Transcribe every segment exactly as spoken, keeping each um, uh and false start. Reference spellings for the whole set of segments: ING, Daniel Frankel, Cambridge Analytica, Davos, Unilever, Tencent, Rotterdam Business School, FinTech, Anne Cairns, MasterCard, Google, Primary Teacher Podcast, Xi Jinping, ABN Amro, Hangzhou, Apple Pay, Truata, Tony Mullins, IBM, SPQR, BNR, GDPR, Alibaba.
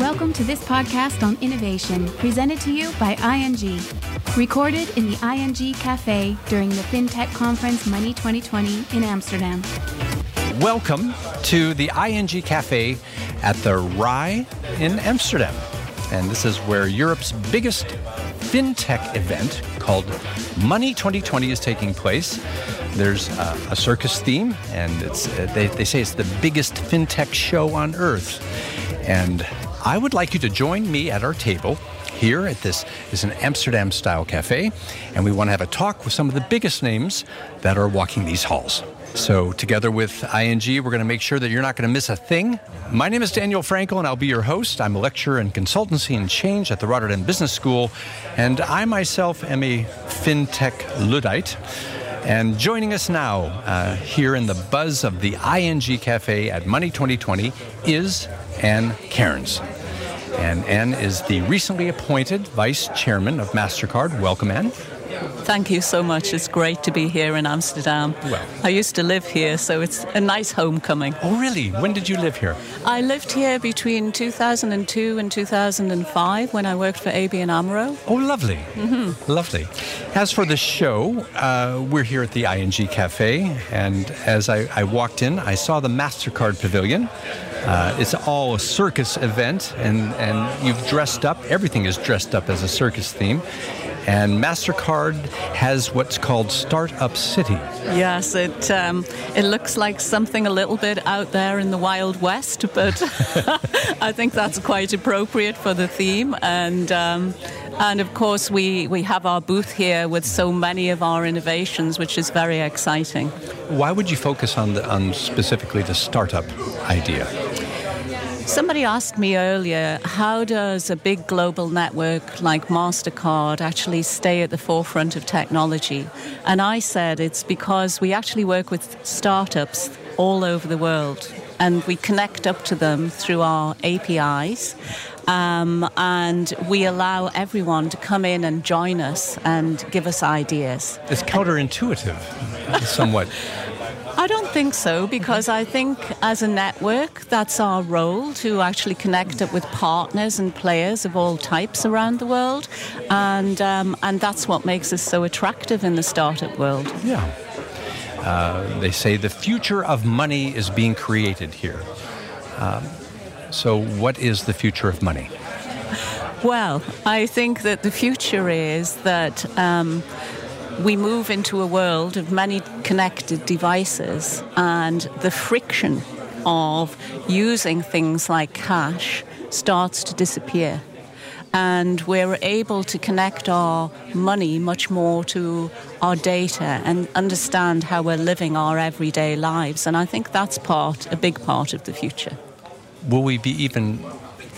Welcome to this podcast on innovation, presented to you by I N G. Recorded in the I N G Cafe during the FinTech Conference Money twenty twenty in Amsterdam. Welcome to the I N G Cafe at the Rye in Amsterdam. And this is where Europe's biggest FinTech event called Money twenty twenty is taking place. There's a, a circus theme, and it's they, they say it's the biggest FinTech show on earth. And I would like you to join me at our table here at this, this is an Amsterdam-style cafe, and we want to have a talk with some of the biggest names that are walking these halls. So together with I N G, we're going to make sure that you're not going to miss a thing. My name is Daniel Frankel, and I'll be your host. I'm a lecturer in consultancy and change at the Rotterdam Business School, and I myself am a FinTech Luddite. And joining us now uh, here in the buzz of the I N G Cafe at Money twenty twenty is Anne Cairns. And Anne is the recently appointed Vice Chairman of MasterCard. Welcome, Anne. Thank you so much. It's great to be here in Amsterdam. Well, I used to live here, so it's a nice homecoming. Oh, really? When did you live here? I lived here between two thousand two and two thousand five when I worked for A B N Amro. Oh, lovely. Mm-hmm. Lovely. As for the show, uh, we're here at the I N G Cafe, and as I, I walked in, I saw the MasterCard Pavilion. Uh, it's all a circus event, and, and you've dressed up. Everything is dressed up as a circus theme. And MasterCard has what's called Startup City. Yes, it um, it looks like something a little bit out there in the Wild West, but I think that's quite appropriate for the theme. And um, and of course, we, we have our booth here with so many of our innovations, which is very exciting. Why would you focus on the, on specifically the startup idea? Somebody asked me earlier, how does a big global network like MasterCard actually stay at the forefront of technology? And I said it's because we actually work with startups all over the world, and we connect up to them through our A P Is. Um, and we allow everyone to come in and join us and give us ideas. It's counterintuitive, somewhat. I don't think so, because I think as a network, that's our role to actually connect up with partners and players of all types around the world. And um, and that's what makes us so attractive in the startup world. Yeah. Uh, they say the future of money is being created here. Um, so what is the future of money? Well, I think that the future is that... Um, We move into a world of many connected devices, and the friction of using things like cash starts to disappear. And we're able to connect our money much more to our data and understand how we're living our everyday lives. And I think that's part, a big part of the future. Will we be even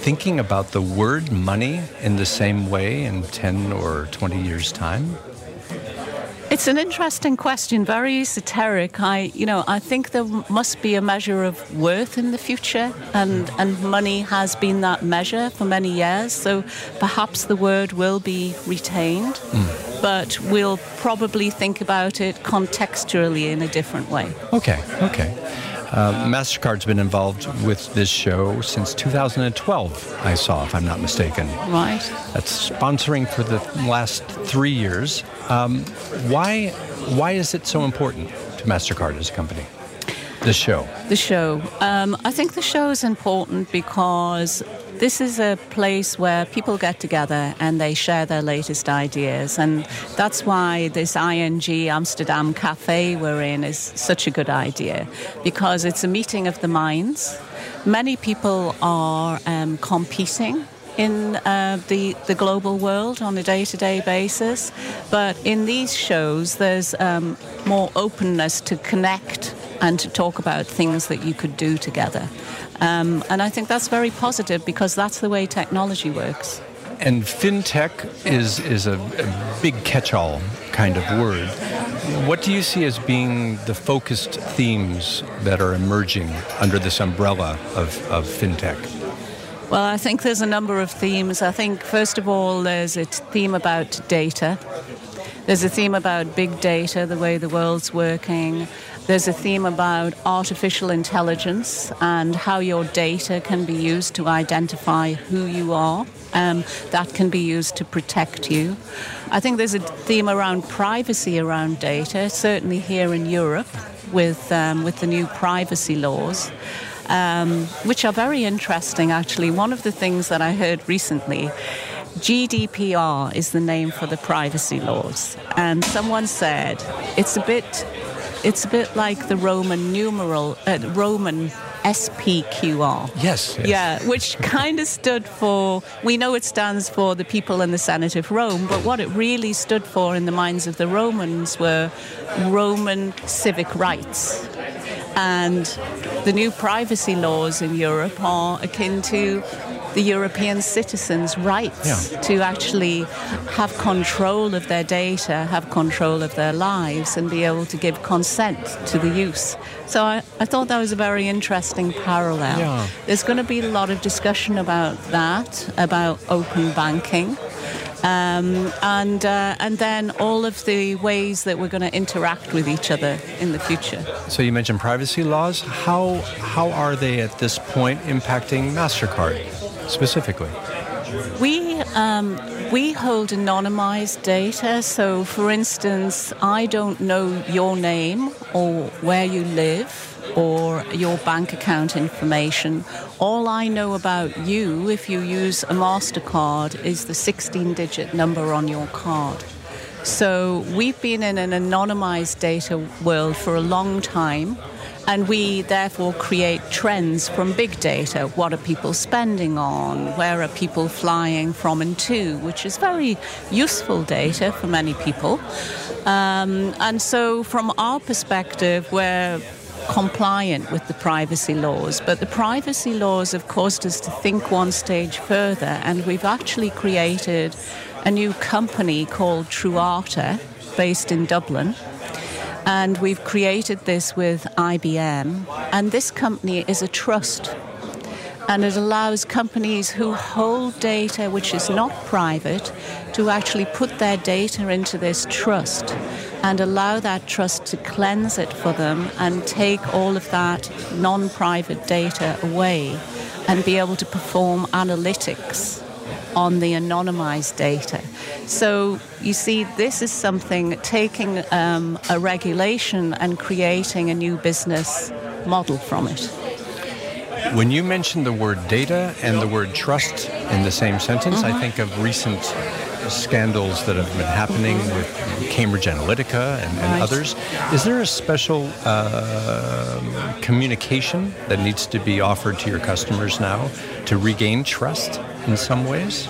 thinking about the word money in the same way in ten or twenty years' time? It's an interesting question, very esoteric. I, you know, I think there must be a measure of worth in the future, and, and money has been that measure for many years, so perhaps the word will be retained, mm. but we'll probably think about it contextually in a different way. Okay, okay. Uh, MasterCard's been involved with this show since two thousand twelve, I saw, if I'm not mistaken. Right. That's sponsoring for the last three years. Um, why, why is it so important to MasterCard as a company? The show. The show. Um, I think the show is important because this is a place where people get together and they share their latest ideas. And that's why this I N G Amsterdam Cafe we're in is such a good idea, because it's a meeting of the minds. Many people are um, competing in uh, the, the global world on a day-to-day basis. But in these shows, there's um, more openness to connect and to talk about things that you could do together. Um, and I think that's very positive, because that's the way technology works. And fintech is, is a, a big catch-all kind of word. What do you see as being the focused themes that are emerging under this umbrella of, of fintech? Well, I think there's a number of themes. I think, first of all, there's a theme about data. There's a theme about big data, the way the world's working. There's a theme about artificial intelligence and how your data can be used to identify who you are. Um, that can be used to protect you. I think there's a theme around privacy around data, certainly here in Europe with, um, with the new privacy laws, um, which are very interesting, actually. One of the things that I heard recently, G D P R is the name for the privacy laws. And someone said, it's a bit, it's a bit like the Roman numeral, uh, Roman S P Q R. Yes, yes. Yeah, which kind of stood for, we know it stands for the people and the Senate of Rome, but what it really stood for in the minds of the Romans were Roman civic rights. And the new privacy laws in Europe are akin to the European citizens' rights yeah. to actually have control of their data, have control of their lives, and be able to give consent to the use. So I, I thought that was a very interesting parallel. Yeah. There's going to be a lot of discussion about that, about open banking, um, and uh, and then all of the ways that we're going to interact with each other in the future. So you mentioned privacy laws. How how are they at this point impacting MasterCard? Specifically, we um, we hold anonymized data. So, for instance, I don't know your name or where you live or your bank account information. All I know about you, if you use a MasterCard, is the sixteen-digit number on your card. So, we've been in an anonymized data world for a long time. And we, therefore, create trends from big data. What are people spending on? Where are people flying from and to? Which is very useful data for many people. Um, and so from our perspective, we're compliant with the privacy laws. But the privacy laws have caused us to think one stage further. And we've actually created a new company called Truata, based in Dublin. And we've created this with I B M. And this company is a trust. And it allows companies who hold data which is not private to actually put their data into this trust and allow that trust to cleanse it for them and take all of that non-private data away and be able to perform analytics on the anonymized data. So you see, this is something, taking um, a regulation and creating a new business model from it. When you mention the word data and the word trust in the same sentence, mm-hmm. I think of recent scandals that have been happening mm-hmm. with Cambridge Analytica and, and right. others. Is there a special uh, communication that needs to be offered to your customers now to regain trust in some ways?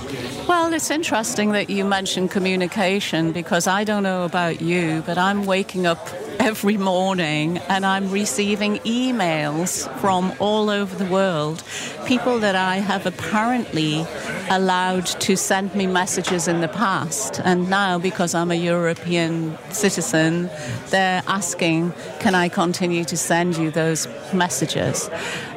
Well, it's interesting that you mentioned communication, because I don't know about you, but I'm waking up every morning and I'm receiving emails from all over the world, people that I have apparently allowed to send me messages in the past. And now, because I'm a European citizen, they're asking, can I continue to send you those messages?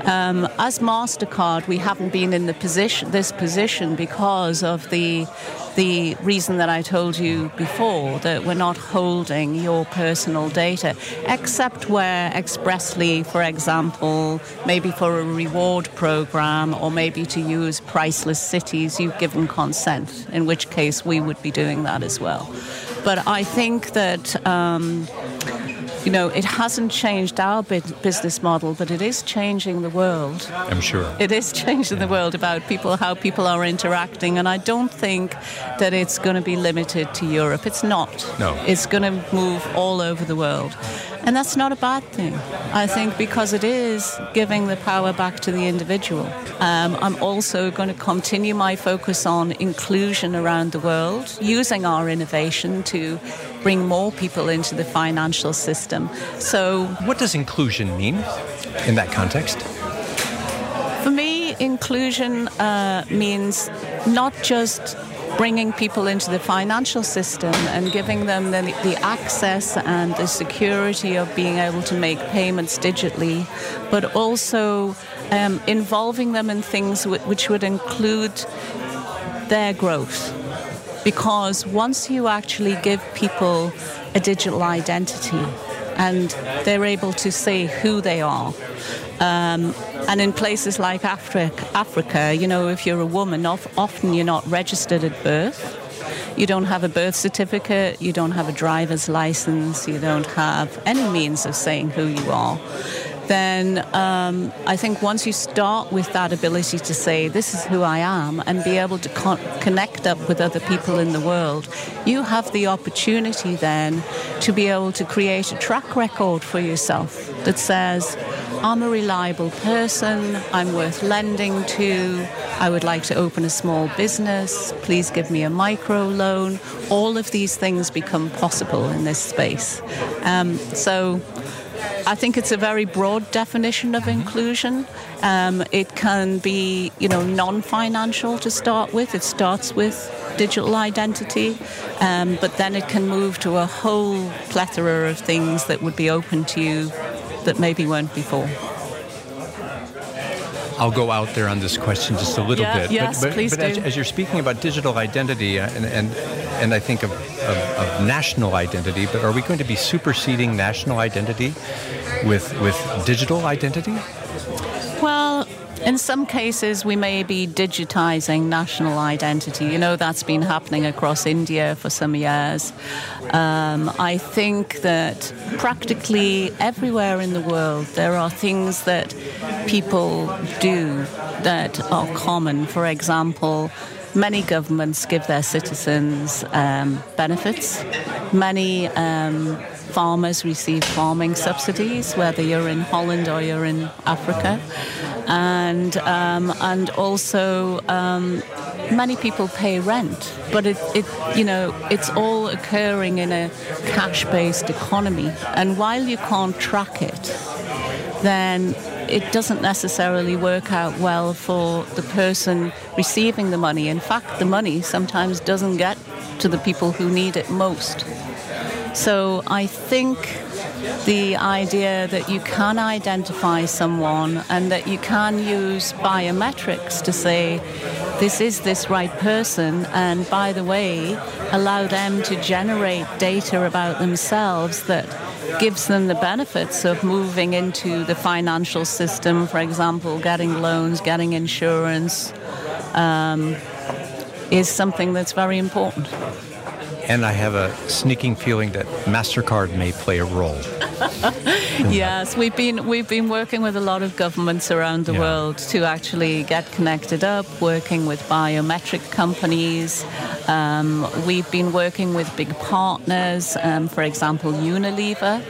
Um, as MasterCard, we haven't been in the position, this position because of the the reason that I told you before, that we're not holding your personal data, except where expressly, for example, maybe for a reward program or maybe to use priceless cities, you've given consent, in which case we would be doing that as well. But I think that... Um, You know, it hasn't changed our business model, but it is changing the world. I'm sure. It is changing yeah. the world about people, how people are interacting. And I don't think that it's going to be limited to Europe. It's not. No. It's going to move all over the world. And that's not a bad thing, I think, because it is giving the power back to the individual. Um, I'm also going to continue my focus on inclusion around the world, using our innovation to bring more people into the financial system. So, what does inclusion mean in that context? For me, inclusion uh, means not just bringing people into the financial system and giving them the, the access and the security of being able to make payments digitally, but also um, involving them in things w- which would include their growth. Because once you actually give people a digital identity, and they're able to see who they are. Um, and in places like Africa, Africa, you know, if you're a woman, often you're not registered at birth. You don't have a birth certificate, you don't have a driver's license, you don't have any means of saying who you are. Then um, I think once you start with that ability to say, this is who I am, and be able to con- connect up with other people in the world, you have the opportunity then to be able to create a track record for yourself that says, I'm a reliable person, I'm worth lending to, I would like to open a small business, please give me a micro loan. All of these things become possible in this space. Um, so... I think it's a very broad definition of inclusion. Um, it can be, you know, non-financial to start with. It starts with digital identity, um, but then it can move to a whole plethora of things that would be open to you that maybe weren't before. I'll go out there on this question just a little yeah, bit. Yes, but, but, please but do. As, as you're speaking about digital identity, and and, and I think of, of, of national identity, but are we going to be superseding national identity with with digital identity? Well, in some cases, we may be digitizing national identity. You know, that's been happening across India for some years. Um, I think that practically everywhere in the world, there are things that people do that are common. For example, many governments give their citizens um, benefits. Many um, farmers receive farming subsidies, whether you're in Holland or you're in Africa. And um, and also um, many people pay rent, but it, it you know it's all occurring in a cash-based economy. And while you can't track it, then it doesn't necessarily work out well for the person receiving the money. In fact, the money sometimes doesn't get to the people who need it most. So I think the idea that you can identify someone and that you can use biometrics to say, this is this right person, and by the way, allow them to generate data about themselves that gives them the benefits of moving into the financial system, for example, getting loans, getting insurance, um, is something that's very important. And I have a sneaking feeling that MasterCard may play a role. Yes, we've been we've been working with a lot of governments around the yeah. world to actually get connected up, working with biometric companies. Um, we've been working with big partners, um, for example, Unilever,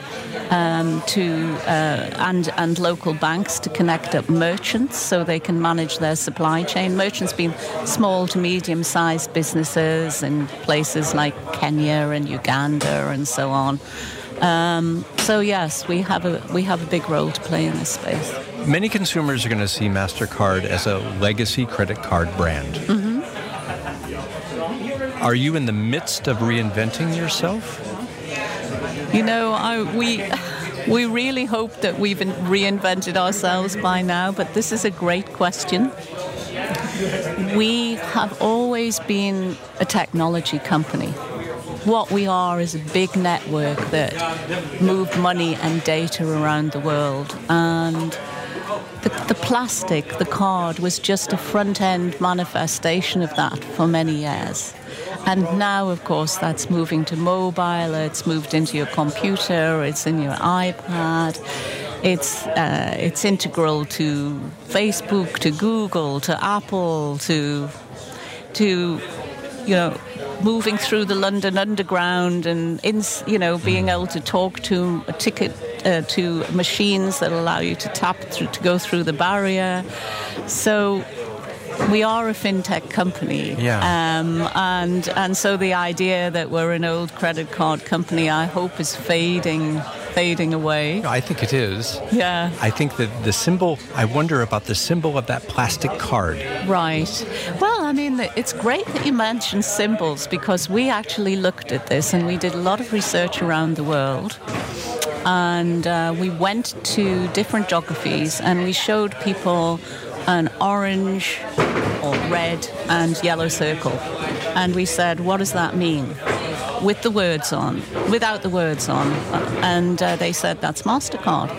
um, to uh, and and local banks to connect up merchants so they can manage their supply chain. Merchants being small to medium-sized businesses in places like Kenya and Uganda and so on. Um, so yes, we have a we have a big role to play in this space. Many consumers are going to see MasterCard as a legacy credit card brand. Mm-hmm. Are you in the midst of reinventing yourself? You know, I, we. We really hope that we've reinvented ourselves by now, but this is a great question. We have always been a technology company. What we are is a big network that moved money and data around the world. And the, the plastic, the card, was just a front-end manifestation of that for many years. And now, of course, that's moving to mobile, it's moved into your computer, it's in your iPad, it's uh, it's integral to Facebook, to Google, to Apple, to to you know, moving through the London Underground and in, you know, being able to talk to a ticket uh, to machines that allow you to tap through, to go through the barrier. So we are a fintech company, yeah. um, and and so the idea that we're an old credit card company, I hope, is fading, fading away. No, I think it is. Yeah. I think that the symbol. I wonder about the symbol of that plastic card. Right. Well, I mean, it's great that you mentioned symbols, because we actually looked at this and we did a lot of research around the world. And uh, we went to different geographies and we showed people an orange or red and yellow circle. And we said, what does that mean? with the words on, without the words on. And uh, they said, that's MasterCard.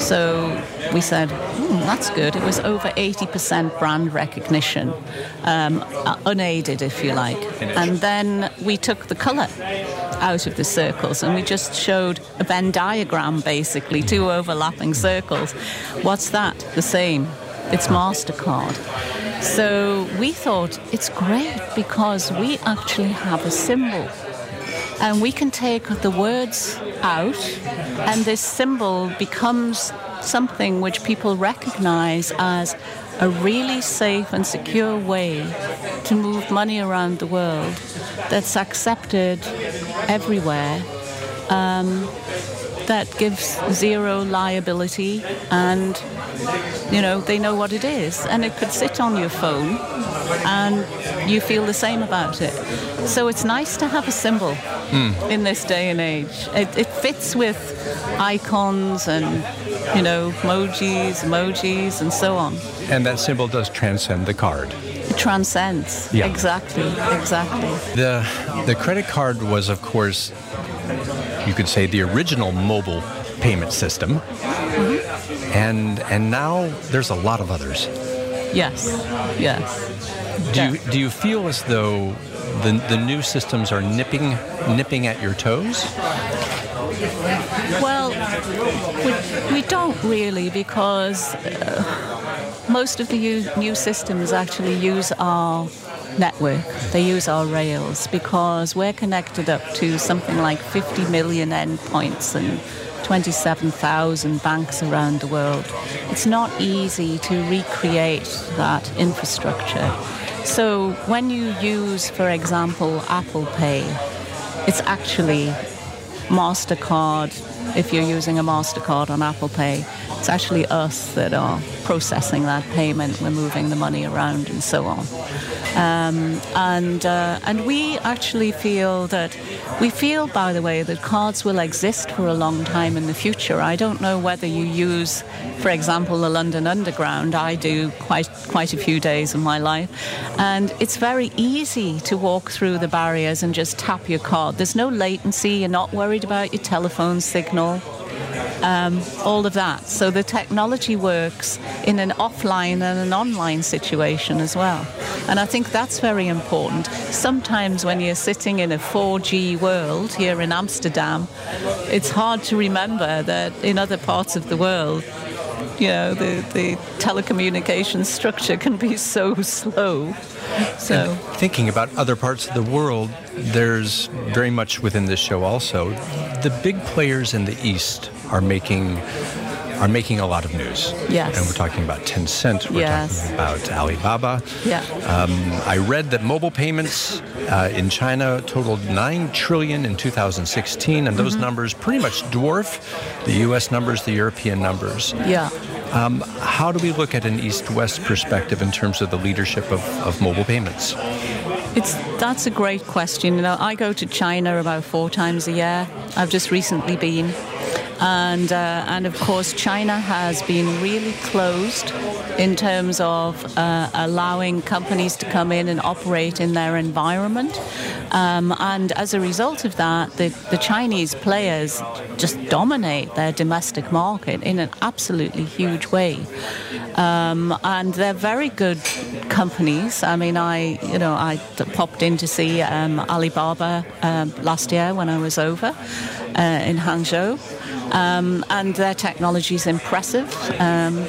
So we said, hmm, that's good. It was over eighty percent brand recognition, um, unaided, if you like. And then we took the colour out of the circles and we just showed a Venn diagram, basically, two overlapping circles. What's that? The same. It's MasterCard. So we thought, it's great because we actually have a symbol. And we can take the words out, and this symbol becomes something which people recognize as a really safe and secure way to move money around the world that's accepted everywhere, um, that gives zero liability, and, you know, they know what it is. And it could sit on your phone, and you feel the same about it. So it's nice to have a symbol mm. in this day and age. It, it fits with icons and, you know, emojis, emojis, and so on. And that symbol does transcend the card. It transcends. Yeah. Exactly, exactly. The, the credit card was, of course, you could say the original mobile payment system. Mm-hmm. And and now there's a lot of others. Yes, yes. Do yeah. you do you feel as though the the new systems are nipping nipping at your toes? Well, we, we don't really, because uh, most of the u- new systems actually use our network. They use our rails because we're connected up to something like fifty million endpoints and twenty-seven thousand banks around the world. It's not easy to recreate that infrastructure. So when you use, for example, Apple Pay, it's actually MasterCard. If you're using a MasterCard on Apple Pay, it's actually us that are processing that payment. We're moving the money around and so on. Um, and uh, and we actually feel that, we feel, by the way, that cards will exist for a long time in the future. I don't know whether you use, for example, the London Underground. I do quite, quite a few days of my life. And it's very easy to walk through the barriers and just tap your card. There's no latency. You're not worried about your telephone signal. Um, all of that. So the technology works in an offline and an online situation as well. And I think that's very important. Sometimes when you're sitting in a four G world here in Amsterdam, it's hard to remember that in other parts of the world, you know, the, the telecommunications structure can be so slow. So, and thinking about other parts of the world, there's very much within this show also. The big players in the East are making are making a lot of news. Yes. And we're talking about Tencent. We're yes. talking about Alibaba. Yeah. Um, I read that mobile payments uh, in China totaled nine trillion dollars in two thousand sixteen, and those mm-hmm. numbers pretty much dwarf the U S numbers, the European numbers. Yeah. Um, how do we look at an East-West perspective in terms of the leadership of, of mobile payments? It's that's a great question. You know, I go to China about four times a year. I've just recently been. And, uh, and of course, China has been really closed in terms of uh, allowing companies to come in and operate in their environment. Um, and as a result of that, the, the Chinese players just dominate their domestic market in an absolutely huge way. Um, and they're very good companies. I mean, I, you know, I popped in to see um, Alibaba uh, last year when I was over uh, in Hangzhou. Um, and their technology is impressive, um,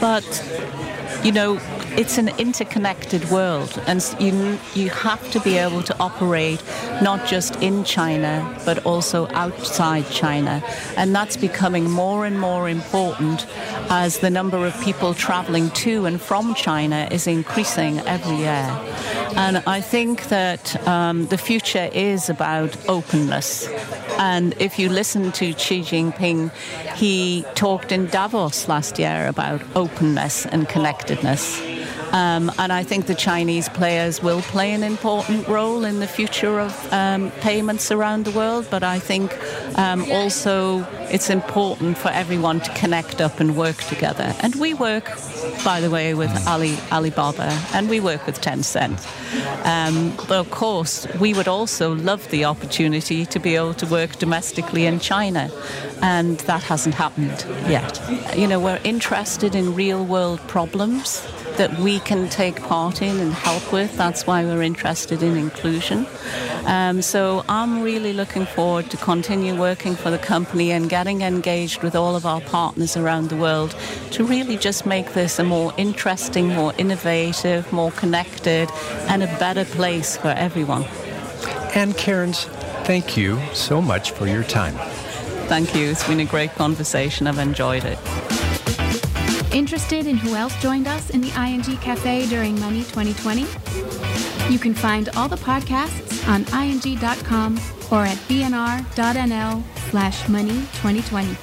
but, you know, it's an interconnected world, and you you have to be able to operate not just in China, but also outside China. And that's becoming more and more important as the number of people traveling to and from China is increasing every year. And I think that um, the future is about openness. And if you listen to Xi Jinping, he talked in Davos last year about openness and connectedness. Um, and I think the Chinese players will play an important role in the future of um, payments around the world. But I think Um, also, it's important for everyone to connect up and work together. And we work, by the way, with Ali, Alibaba, and we work with Tencent. Um, but of course, we would also love the opportunity to be able to work domestically in China, and that hasn't happened yet. You know, we're interested in real-world problems that we can take part in and help with. That's why we're interested in inclusion. Um, so I'm really looking forward to continue working for the company and getting engaged with all of our partners around the world to really just make this a more interesting, more innovative, more connected, and a better place for everyone. Anne Cairns, thank you so much for your time. Thank you. It's been a great conversation. I've enjoyed it. Interested in who else joined us in the I N G Cafe during Money twenty twenty? You can find all the podcasts on I N G dot com or at B N R dot N L slash money twenty twenty.